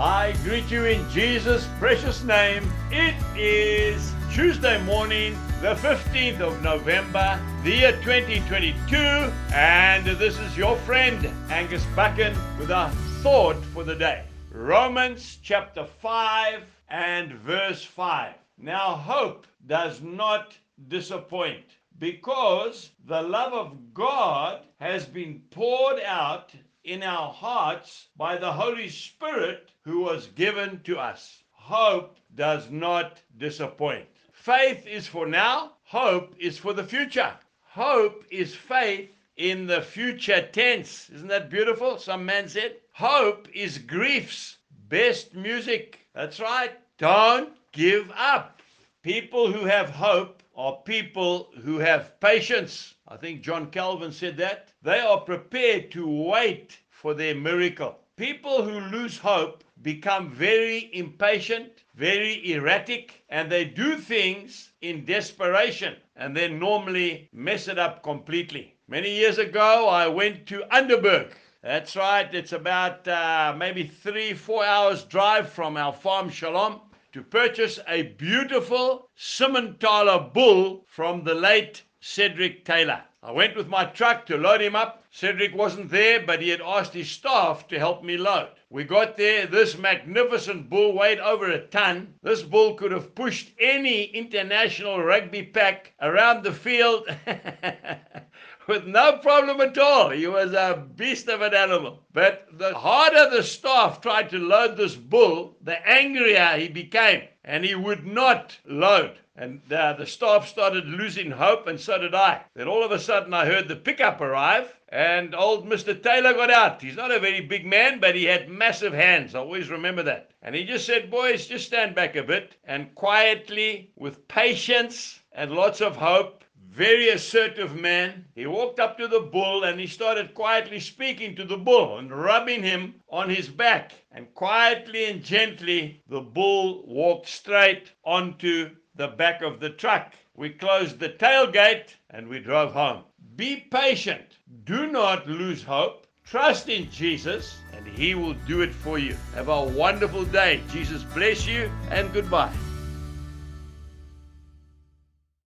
I greet you in Jesus' precious name. It is Tuesday morning, the 15th of November, the year 2022, and this is your friend, Angus Buchan, with a thought for the day. Romans chapter 5 and verse 5. Now hope does not disappoint, because the love of God has been poured out in our hearts by the Holy Spirit who was given to us. Hope does not disappoint. Faith is for now. Hope is for the future. Hope is faith in the future tense. Isn't that beautiful? Some man said. Hope is grief's best music. That's right. Don't give up. People who have hope are people who have patience. I think John Calvin said that. They are prepared to wait for their miracle. People who lose hope become very impatient, very erratic, and they do things in desperation and then normally mess it up completely. Many years ago, I went to Underburg. That's right. It's about maybe 3-4 hours drive from our farm, Shalom, to purchase a beautiful Simmental bull from the late Cedric Taylor. I went with my truck to load him up. Cedric wasn't there, but he had asked his staff to help me load. We got there. This magnificent bull weighed over 1 ton. This bull could have pushed any international rugby pack around the field with no problem at all. He was a beast of an animal. But the harder the staff tried to load this bull, the angrier he became, and he would not load. And the staff started losing hope, and so did I. Then all of a sudden I heard the pickup arrive, and old Mr. Taylor got out. He's not a very big man, but he had massive hands. I always remember that. And he just said, "Boys, just stand back a bit." And quietly, with patience and lots of hope, very assertive man, he walked up to the bull and he started quietly speaking to the bull and rubbing him on his back. And quietly and gently, the bull walked straight onto the back of the truck. We closed the tailgate and we drove home. Be patient. Do not lose hope. Trust in Jesus and He will do it for you. Have a wonderful day. Jesus bless you, and goodbye.